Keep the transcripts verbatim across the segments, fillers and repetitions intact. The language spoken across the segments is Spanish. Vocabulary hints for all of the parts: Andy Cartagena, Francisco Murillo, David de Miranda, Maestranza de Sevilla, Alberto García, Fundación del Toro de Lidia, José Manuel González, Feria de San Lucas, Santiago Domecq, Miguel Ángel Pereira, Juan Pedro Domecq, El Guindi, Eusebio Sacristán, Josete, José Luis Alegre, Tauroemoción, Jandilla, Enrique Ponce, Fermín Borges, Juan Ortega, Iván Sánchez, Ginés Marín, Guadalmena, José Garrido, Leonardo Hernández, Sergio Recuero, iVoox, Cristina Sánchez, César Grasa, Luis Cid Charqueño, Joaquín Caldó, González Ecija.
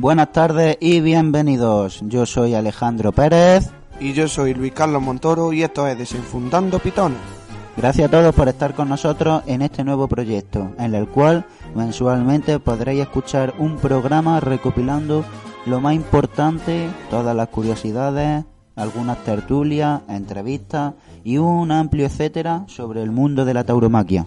Buenas tardes y bienvenidos. Yo soy Alejandro Pérez. Y yo soy Luis Carlos Montoro y esto es Desenfundando Pitones. Gracias a todos por estar con nosotros en este nuevo proyecto, en el cual mensualmente podréis escuchar un programa recopilando lo más importante, todas las curiosidades, algunas tertulias, entrevistas y un amplio etcétera sobre el mundo de la tauromaquia.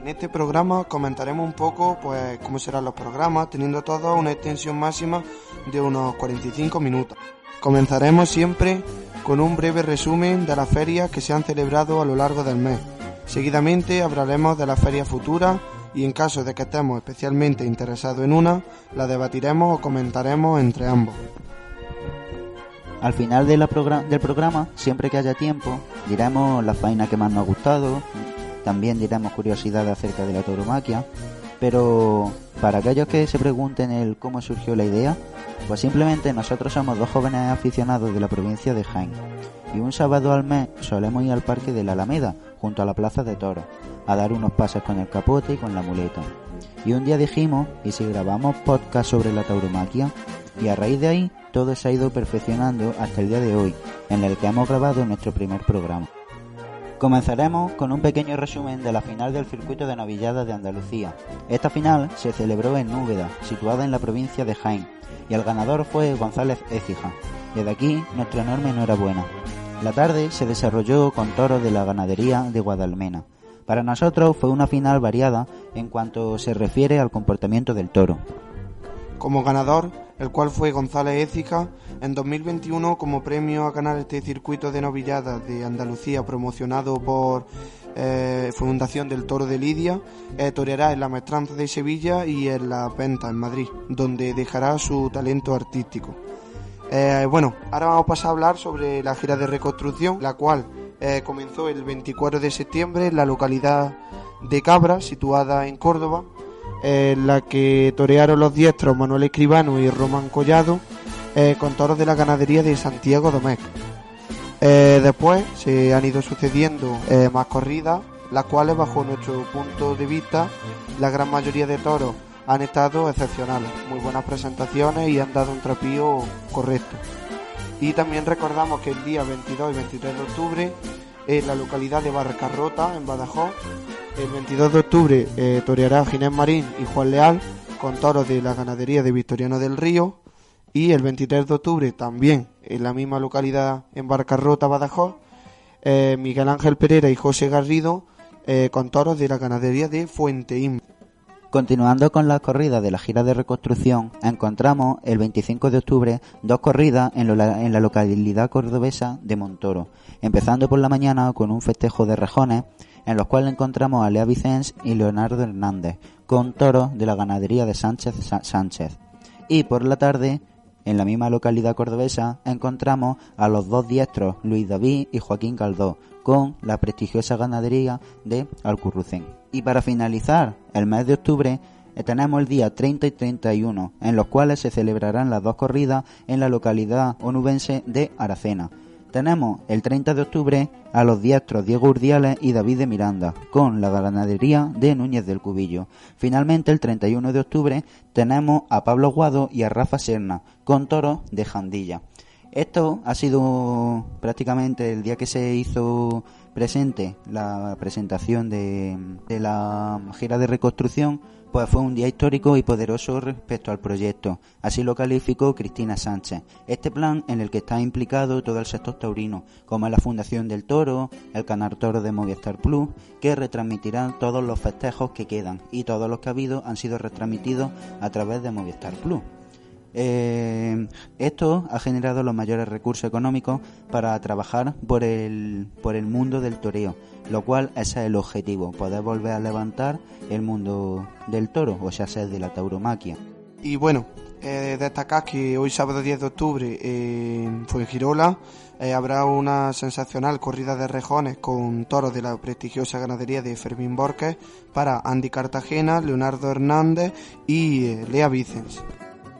En este programa comentaremos un poco pues cómo serán los programas, teniendo todos una extensión máxima de unos cuarenta y cinco minutos. Comenzaremos siempre con un breve resumen de las ferias que se han celebrado a lo largo del mes. Seguidamente hablaremos de las ferias futuras y, en caso de que estemos especialmente interesados en una, la debatiremos o comentaremos entre ambos. Al final de la progr- del programa, siempre que haya tiempo, diremos las faenas que más nos ha gustado. También diremos curiosidades acerca de la tauromaquia, pero para aquellos que se pregunten el cómo surgió la idea, pues simplemente nosotros somos dos jóvenes aficionados de la provincia de Jaén, y un sábado al mes solemos ir al parque de la Alameda, junto a la plaza de toros, a dar unos pases con el capote y con la muleta. Y un día dijimos, ¿y si grabamos podcast sobre la tauromaquia? Y a raíz de ahí, todo se ha ido perfeccionando hasta el día de hoy, en el que hemos grabado nuestro primer programa. Comenzaremos con un pequeño resumen de la final del circuito de novilladas de Andalucía. Esta final se celebró en Úbeda, situada en la provincia de Jaén, y el ganador fue González Ecija. Desde aquí, nuestra enorme enhorabuena. La tarde se desarrolló con toros de la ganadería de Guadalmena. Para nosotros fue una final variada en cuanto se refiere al comportamiento del toro. Como ganador, el cual fue González Ecija, en dos mil veintiuno, como premio a ganar este circuito de novilladas de Andalucía promocionado por eh, Fundación del Toro de Lidia, eh, toreará en la Maestranza de Sevilla y en la Penta, en Madrid, donde dejará su talento artístico. Eh, bueno, ahora vamos a pasar a hablar sobre la gira de reconstrucción, la cual eh, comenzó el veinticuatro de septiembre en la localidad de Cabra, situada en Córdoba, en la que torearon los diestros Manuel Escribano y Román Collado, eh, con toros de la ganadería de Santiago Domecq. Eh, después se han ido sucediendo eh, más corridas, las cuales, bajo nuestro punto de vista, la gran mayoría de toros han estado excepcionales, muy buenas presentaciones y han dado un trapío correcto. Y también recordamos que el día veintidós y veintitrés de octubre, en la localidad de Barcarrota, en Badajoz, el veintidós de octubre eh, toreará Ginés Marín y Juan Leal con toros de la ganadería de Victoriano del Río, y el veintitrés de octubre también en la misma localidad, en Barcarrota, Badajoz, eh, Miguel Ángel Pereira y José Garrido eh, con toros de la ganadería de Fuenteim. Continuando con las corridas de la gira de reconstrucción, encontramos el veinticinco de octubre dos corridas en, lo, en la localidad cordobesa de Montoro, empezando por la mañana con un festejo de rejones, en los cuales encontramos a Lea Vicens y Leonardo Hernández, con toros de la ganadería de Sánchez Sánchez. Y por la tarde, en la misma localidad cordobesa, encontramos a los dos diestros, Luis David y Joaquín Caldó, con la prestigiosa ganadería de Alcurrucén. Y para finalizar el mes de octubre, tenemos el día treinta y treinta y uno, en los cuales se celebrarán las dos corridas en la localidad onubense de Aracena. Tenemos el treinta de octubre a los diestros Diego Urdiales y David de Miranda, con la ganadería de Núñez del Cubillo. Finalmente, el treinta y uno de octubre, tenemos a Pablo Guado y a Rafa Serna, con toros de Jandilla. Esto ha sido prácticamente el día que se hizo presente la presentación de, de la gira de reconstrucción, pues fue un día histórico y poderoso respecto al proyecto, así lo calificó Cristina Sánchez. Este plan en el que está implicado todo el sector taurino, como es la Fundación del Toro, el canal Toro de Movistar Plus, que retransmitirán todos los festejos que quedan, y todos los que ha habido han sido retransmitidos a través de Movistar Plus. Eh, esto ha generado los mayores recursos económicos para trabajar por el, por el mundo del toreo, lo cual ese es el objetivo, poder volver a levantar el mundo del toro, o sea, ser de la tauromaquia. Y bueno, eh, destacar que hoy sábado diez de octubre eh, en Fuengirola eh, habrá una sensacional corrida de rejones con toros de la prestigiosa ganadería de Fermín Borges para Andy Cartagena, Leonardo Hernández y eh, Lea Vicens.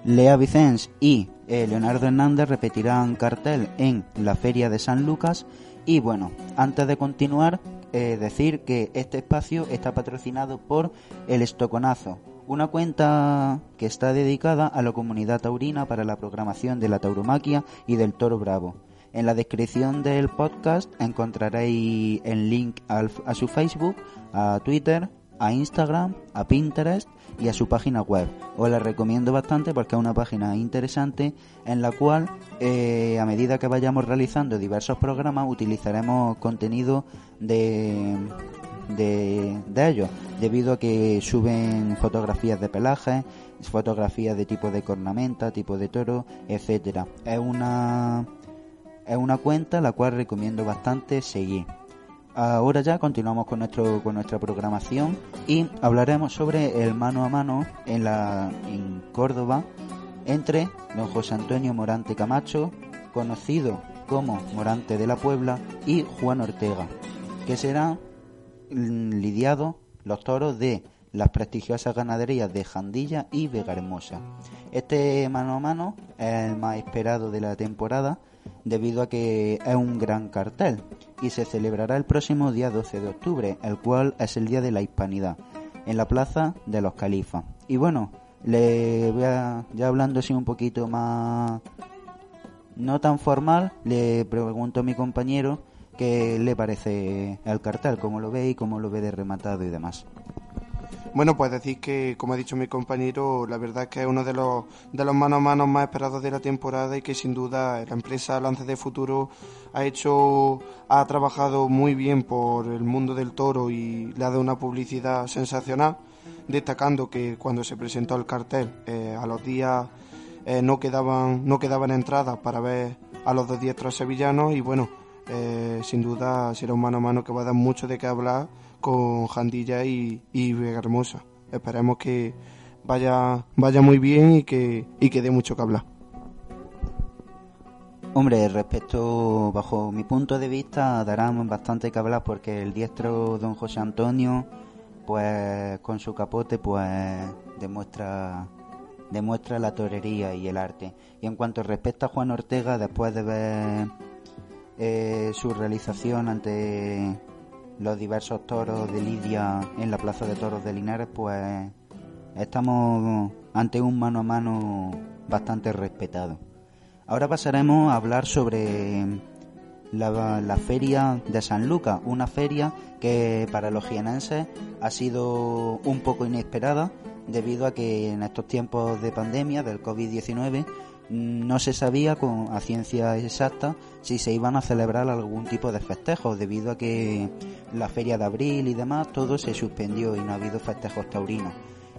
Lea Vicens y eh, Leonardo Hernández repetirán cartel en la Feria de San Lucas. Y bueno, antes de continuar, eh, decir que este espacio está patrocinado por El Estoconazo, una cuenta que está dedicada a la comunidad taurina para la programación de la tauromaquia y del toro bravo. En la descripción del podcast encontraréis el link al, a su Facebook, a Twitter, a Instagram, a Pinterest y a su página web. Os la recomiendo bastante porque es una página interesante en la cual eh, a medida que vayamos realizando diversos programas utilizaremos contenido de, de, de ellos, debido a que suben fotografías de pelaje, fotografías de tipo de cornamenta, tipo de toro, etcétera. Es una, es una cuenta la cual recomiendo bastante seguir. Ahora ya continuamos con nuestro con nuestra programación y hablaremos sobre el mano a mano en la en Córdoba entre don José Antonio Morante Camacho, conocido como Morante de la Puebla, y Juan Ortega, que serán lidiados los toros de las prestigiosas ganaderías de Jandilla y Vega Hermosa. Este mano a mano es el más esperado de la temporada debido a que es un gran cartel y se celebrará el próximo día doce de octubre, el cual es el Día de la Hispanidad, en la Plaza de los Califas. Y bueno, le voy a, ya hablando así un poquito más no tan formal, le pregunto a mi compañero qué le parece el cartel, cómo lo ve y cómo lo ve de rematado y demás. Bueno, pues decir que, como ha dicho mi compañero, la verdad es que es uno de los de los mano a mano más esperados de la temporada y que sin duda la empresa Lances de Futuro ha hecho, ha trabajado muy bien por el mundo del toro y le ha dado una publicidad sensacional, destacando que cuando se presentó el cartel eh, a los días eh, no quedaban no quedaban entradas para ver a los dos diestros sevillanos y bueno, eh, sin duda será un mano a mano que va a dar mucho de qué hablar con Jandilla y, y Vega Hermosa. Esperemos que vaya vaya muy bien y que y que dé mucho que hablar. Hombre, respecto, bajo mi punto de vista, darán bastante que hablar porque el diestro don José Antonio, pues con su capote, pues demuestra demuestra la torería y el arte. Y en cuanto respecta a Juan Ortega, después de ver eh, su realización ante los diversos toros de lidia en la Plaza de Toros de Linares, pues estamos ante un mano a mano bastante respetado. Ahora pasaremos a hablar sobre la, la Feria de San Lucas, una feria que para los jienenses ha sido un poco inesperada debido a que en estos tiempos de pandemia del covid diecinueve no se sabía con, a ciencia exacta si se iban a celebrar algún tipo de festejos, debido a que la feria de abril y demás todo se suspendió y no ha habido festejos taurinos.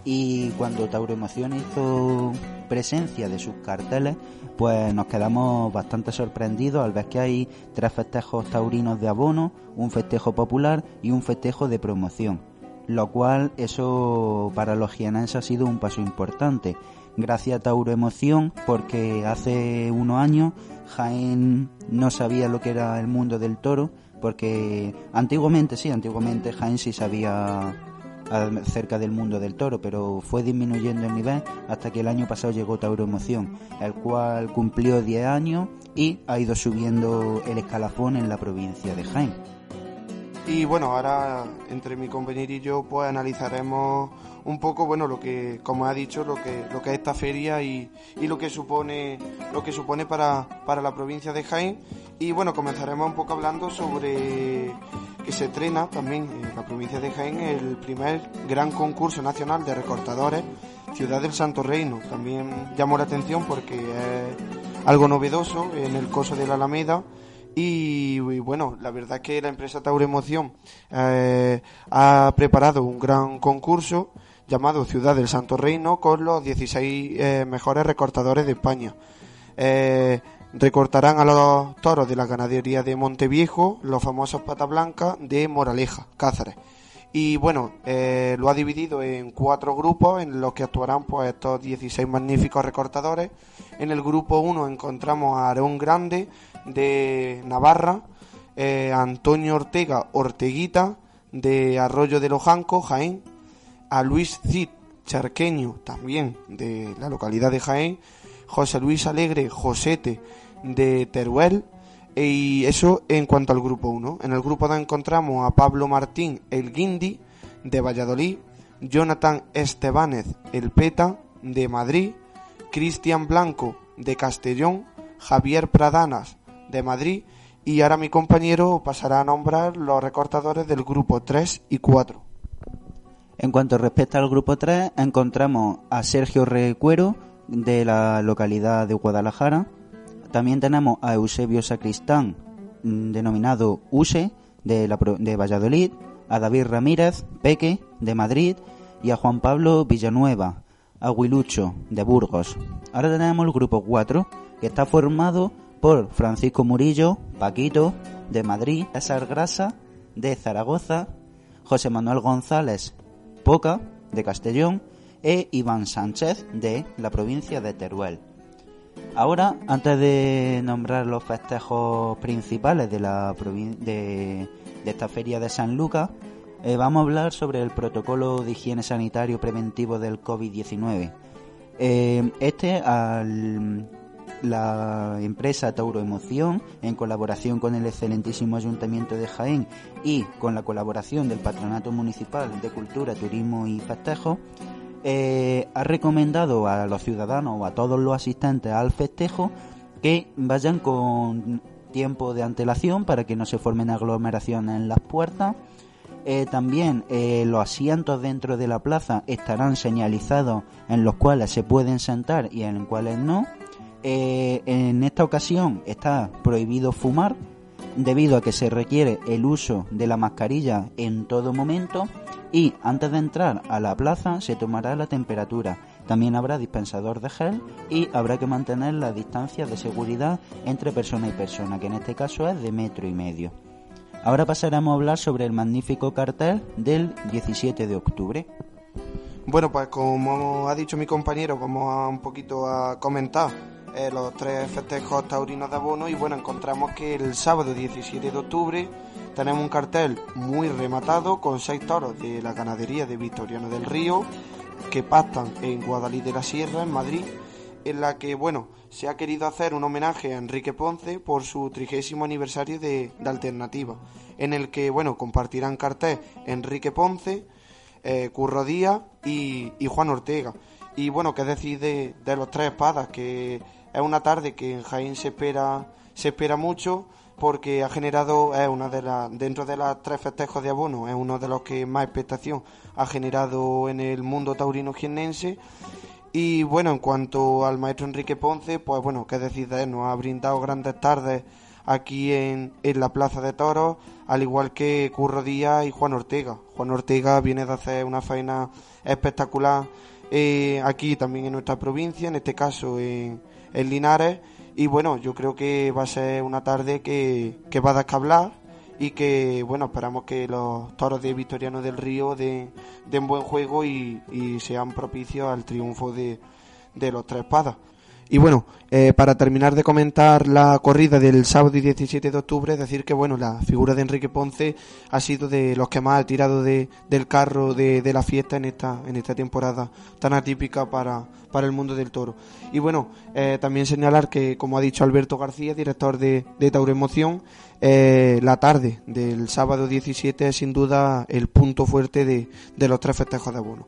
Y cuando Tauroemoción hizo presencia de sus carteles, pues nos quedamos bastante sorprendidos al ver que hay tres festejos taurinos de abono, un festejo popular y un festejo de promoción, lo cual eso para los jienenses ha sido un paso importante. Gracias a Tauroemoción, porque hace unos años Jaén no sabía lo que era el mundo del toro, porque antiguamente sí, antiguamente Jaén sí sabía acerca del mundo del toro, pero fue disminuyendo el nivel hasta que el año pasado llegó Tauroemoción, el cual cumplió diez años y ha ido subiendo el escalafón en la provincia de Jaén. Y bueno, ahora entre mi compañero y yo pues analizaremos un poco, bueno, lo que, como ha dicho, lo que lo que es esta feria y, y lo que supone lo que supone para, para la provincia de Jaén. Y bueno, comenzaremos un poco hablando sobre que se estrena también en la provincia de Jaén el primer gran concurso nacional de recortadores Ciudad del Santo Reino. También llamó la atención porque es algo novedoso en el coso de la Alameda. Y, y bueno, la verdad es que la empresa Tauroemoción eh, ha preparado un gran concurso, llamado Ciudad del Santo Reino, con los dieciséis eh, mejores recortadores de España. Eh, recortarán a los toros de la ganadería de Monteviejo, los famosos Pata Blanca de Moraleja, Cáceres. Y bueno, eh, lo ha dividido en cuatro grupos en los que actuarán pues estos dieciséis magníficos recortadores. En el grupo uno encontramos a Aarón Grande de Navarra, eh, a Antonio Ortega Orteguita de Arroyo de los Jancos, Jaén, a Luis Cid Charqueño, también de la localidad de Jaén, José Luis Alegre Josete de Teruel. Y eso en cuanto al grupo uno. En el grupo dos encontramos a Pablo Martín el Guindi de Valladolid, Jonathan Estebánez el Peta de Madrid, Cristian Blanco de Castellón, Javier Pradanas de Madrid. Y ahora mi compañero pasará a nombrar los recortadores del grupo tres y cuatro. En cuanto respecta al grupo tres, encontramos a Sergio Recuero de la localidad de Guadalajara. También tenemos a Eusebio Sacristán, denominado Use, de, la, de Valladolid, a David Ramírez, Peque, de Madrid, y a Juan Pablo Villanueva, a Huilucho, de Burgos. Ahora tenemos el grupo cuatro, que está formado por Francisco Murillo, Paquito, de Madrid, César Grasa, de Zaragoza, José Manuel González, Poca, de Castellón, e Iván Sánchez, de la provincia de Teruel. Ahora, antes de nombrar los festejos principales de la provin- de, de esta Feria de San Lucas, eh, vamos a hablar sobre el protocolo de higiene sanitario preventivo del covid diecinueve. Eh, este, al, la empresa Tauroemoción, en colaboración con el excelentísimo Ayuntamiento de Jaén y con la colaboración del Patronato Municipal de Cultura, Turismo y Festejos, Eh, ha recomendado a los ciudadanos o a todos los asistentes al festejo que vayan con tiempo de antelación para que no se formen aglomeraciones en las puertas. Eh, también eh, los asientos dentro de la plaza estarán señalizados, en los cuales se pueden sentar y en los cuales no. Eh, en esta ocasión está prohibido fumar, debido a que se requiere el uso de la mascarilla en todo momento, y antes de entrar a la plaza se tomará la temperatura. También habrá dispensador de gel y habrá que mantener las distancias de seguridad entre persona y persona, que en este caso es de metro y medio. Ahora pasaremos a hablar sobre el magnífico cartel del diecisiete de octubre. Bueno, pues como ha dicho mi compañero, vamos a un poquito a comentar Eh, los tres festejos taurinos de abono. Y bueno, encontramos que el sábado diecisiete de octubre tenemos un cartel muy rematado con seis toros de la ganadería de Victoriano del Río que pastan en Guadalí de la Sierra, en Madrid, en la que, bueno, se ha querido hacer un homenaje a Enrique Ponce por su trigésimo aniversario de, de Alternativa, en el que, bueno, compartirán cartel Enrique Ponce, eh, Curro Díaz y, y Juan Ortega. Y bueno, ¿qué decir de, de los tres espadas? Que es una tarde que en Jaén se espera se espera mucho, porque ha generado, es una de las, dentro de las tres festejos de abono, es uno de los que más expectación ha generado en el mundo taurino jiennense. Y bueno, en cuanto al maestro Enrique Ponce, pues bueno, ¿qué decir de él? Nos ha brindado grandes tardes aquí en, en la Plaza de Toros, al igual que Curro Díaz y Juan Ortega. Juan Ortega viene de hacer una faena espectacular Eh, aquí también en nuestra provincia, en este caso en, en Linares. Y bueno, yo creo que va a ser una tarde que, que va a dar que hablar, y que bueno, esperamos que los toros de Victoriano del Río den, den buen juego y, y sean propicios al triunfo de, de los tres espadas. Y bueno, eh, para terminar de comentar la corrida del sábado diecisiete de octubre, decir que bueno, la figura de Enrique Ponce ha sido de los que más ha tirado de, del carro de, de la fiesta en esta en esta temporada tan atípica para, para el mundo del toro. Y bueno, eh, también señalar que, como ha dicho Alberto García, director de, de Tauroemoción, eh, la tarde del sábado diecisiete es sin duda el punto fuerte de, de los tres festejos de abono.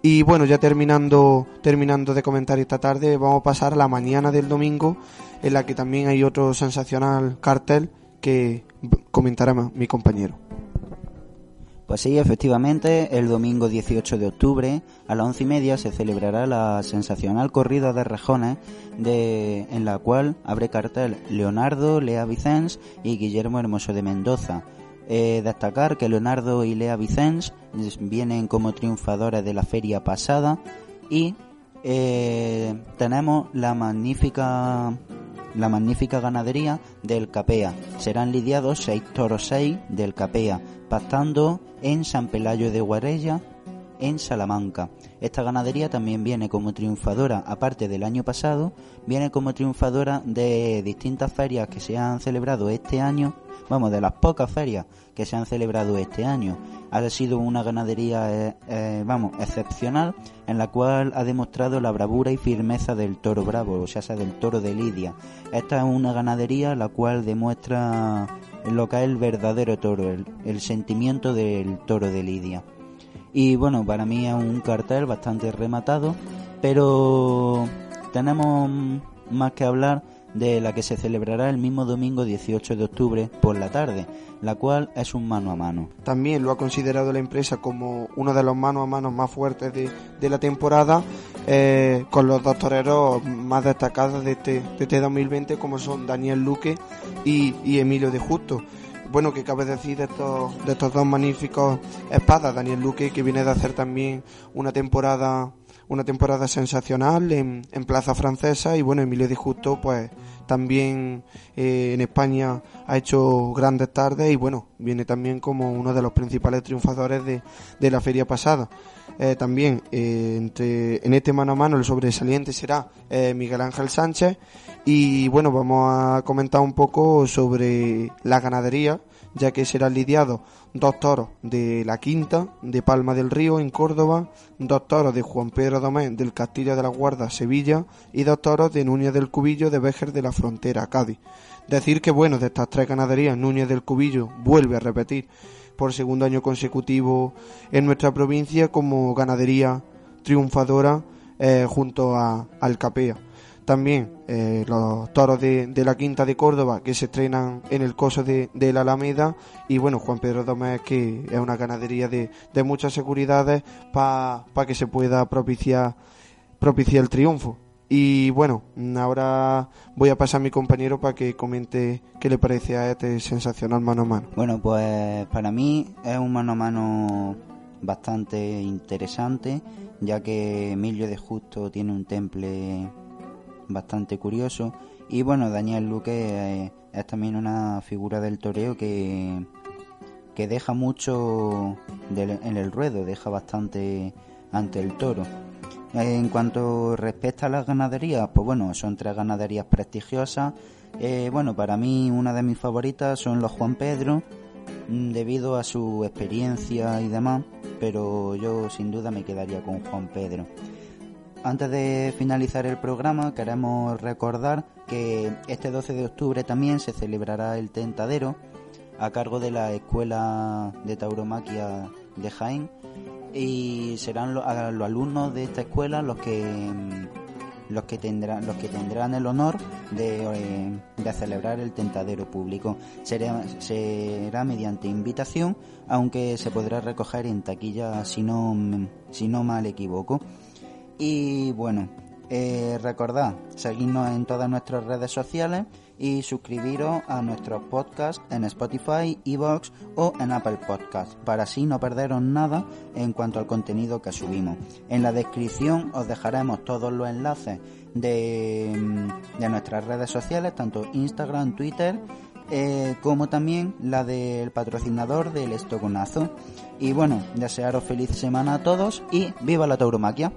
Y bueno, ya terminando terminando de comentar esta tarde, vamos a pasar a la mañana del domingo, en la que también hay otro sensacional cartel que comentará mi compañero. Pues sí, efectivamente, el domingo dieciocho de octubre a las once y media se celebrará la sensacional corrida de rejones, de, en la cual abre cartel Leonardo, Lea Vicens y Guillermo Hermoso de Mendoza. Eh, destacar que Leonardo y Lea Vicens vienen como triunfadores de la feria pasada y eh, tenemos la magnífica la magnífica ganadería del Capea. Serán lidiados seis toros seis del Capea, pastando en San Pelayo de Guarella, en Salamanca. Esta ganadería también viene como triunfadora, aparte del año pasado, viene como triunfadora de distintas ferias que se han celebrado este año, vamos, de las pocas ferias que se han celebrado este año. Ha sido una ganadería, eh, eh, vamos, excepcional, en la cual ha demostrado la bravura y firmeza del toro bravo, o sea, del toro de Lidia. Esta es una ganadería la cual demuestra lo que es el verdadero toro, el, el sentimiento del toro de Lidia. Y bueno, para mí es un cartel bastante rematado, pero tenemos más que hablar de la que se celebrará el mismo domingo dieciocho de octubre por la tarde, la cual es un mano a mano. También lo ha considerado la empresa como uno de los mano a mano más fuertes de, de la temporada, eh, con los dos toreros más destacados de este, de este dos mil veinte, como son Daniel Luque y, y Emilio de Justo. Bueno, que cabe decir de estos, de estos dos magníficos espadas. Daniel Luque, que viene de hacer también una temporada una temporada sensacional en, en Plaza Francesa, y bueno, Emilio Di Justo, pues también eh, en España ha hecho grandes tardes, y bueno, viene también como uno de los principales triunfadores de, de la feria pasada. Eh, también eh, entre, en este mano a mano el sobresaliente será eh, Miguel Ángel Sánchez. Y bueno, vamos a comentar un poco sobre la ganadería, ya que serán lidiados dos toros de la Quinta de Palma del Río, en Córdoba, dos toros de Juan Pedro Domecq del Castillo de la Guarda, Sevilla, y dos toros de Núñez del Cubillo de Béjar de la Frontera, Cádiz. Decir que bueno, de estas tres ganaderías, Núñez del Cubillo vuelve a repetir por segundo año consecutivo en nuestra provincia como ganadería triunfadora, eh, junto a Alcapea. También eh, los toros de, de la Quinta de Córdoba, que se estrenan en el coso de, de la Alameda. Y bueno, Juan Pedro Domecq, que es una ganadería de, de muchas seguridades para pa que se pueda propiciar, propiciar el triunfo. Y bueno, ahora voy a pasar a mi compañero para que comente qué le parece a este sensacional mano a mano. Bueno, pues para mí es un mano a mano bastante interesante, ya que Emilio de Justo tiene un temple bastante curioso, y bueno, Daniel Luque es, es también una figura del toreo que, que deja mucho del, en el ruedo, deja bastante ante el toro. En cuanto respecta a las ganaderías, pues bueno, son tres ganaderías prestigiosas. Eh, bueno, para mí una de mis favoritas son los Juan Pedro, debido a su experiencia y demás, pero yo sin duda me quedaría con Juan Pedro. Antes de finalizar el programa, queremos recordar que este doce de octubre también se celebrará el Tentadero a cargo de la Escuela de Tauromaquia de Jaén, y serán los, los alumnos de esta escuela los que los que tendrán los que tendrán el honor de, de celebrar el Tentadero público. Será, será mediante invitación, aunque se podrá recoger en taquilla si no, si no mal equivoco. Y bueno, eh, recordad seguirnos en todas nuestras redes sociales y suscribiros a nuestros podcasts en Spotify, iVoox o en Apple Podcasts, para así no perderos nada en cuanto al contenido que subimos. En la descripción os dejaremos todos los enlaces de, de nuestras redes sociales, tanto Instagram, Twitter, eh, como también la del patrocinador del estoconazo. Y bueno, desearos feliz semana a todos y ¡viva la tauromaquia!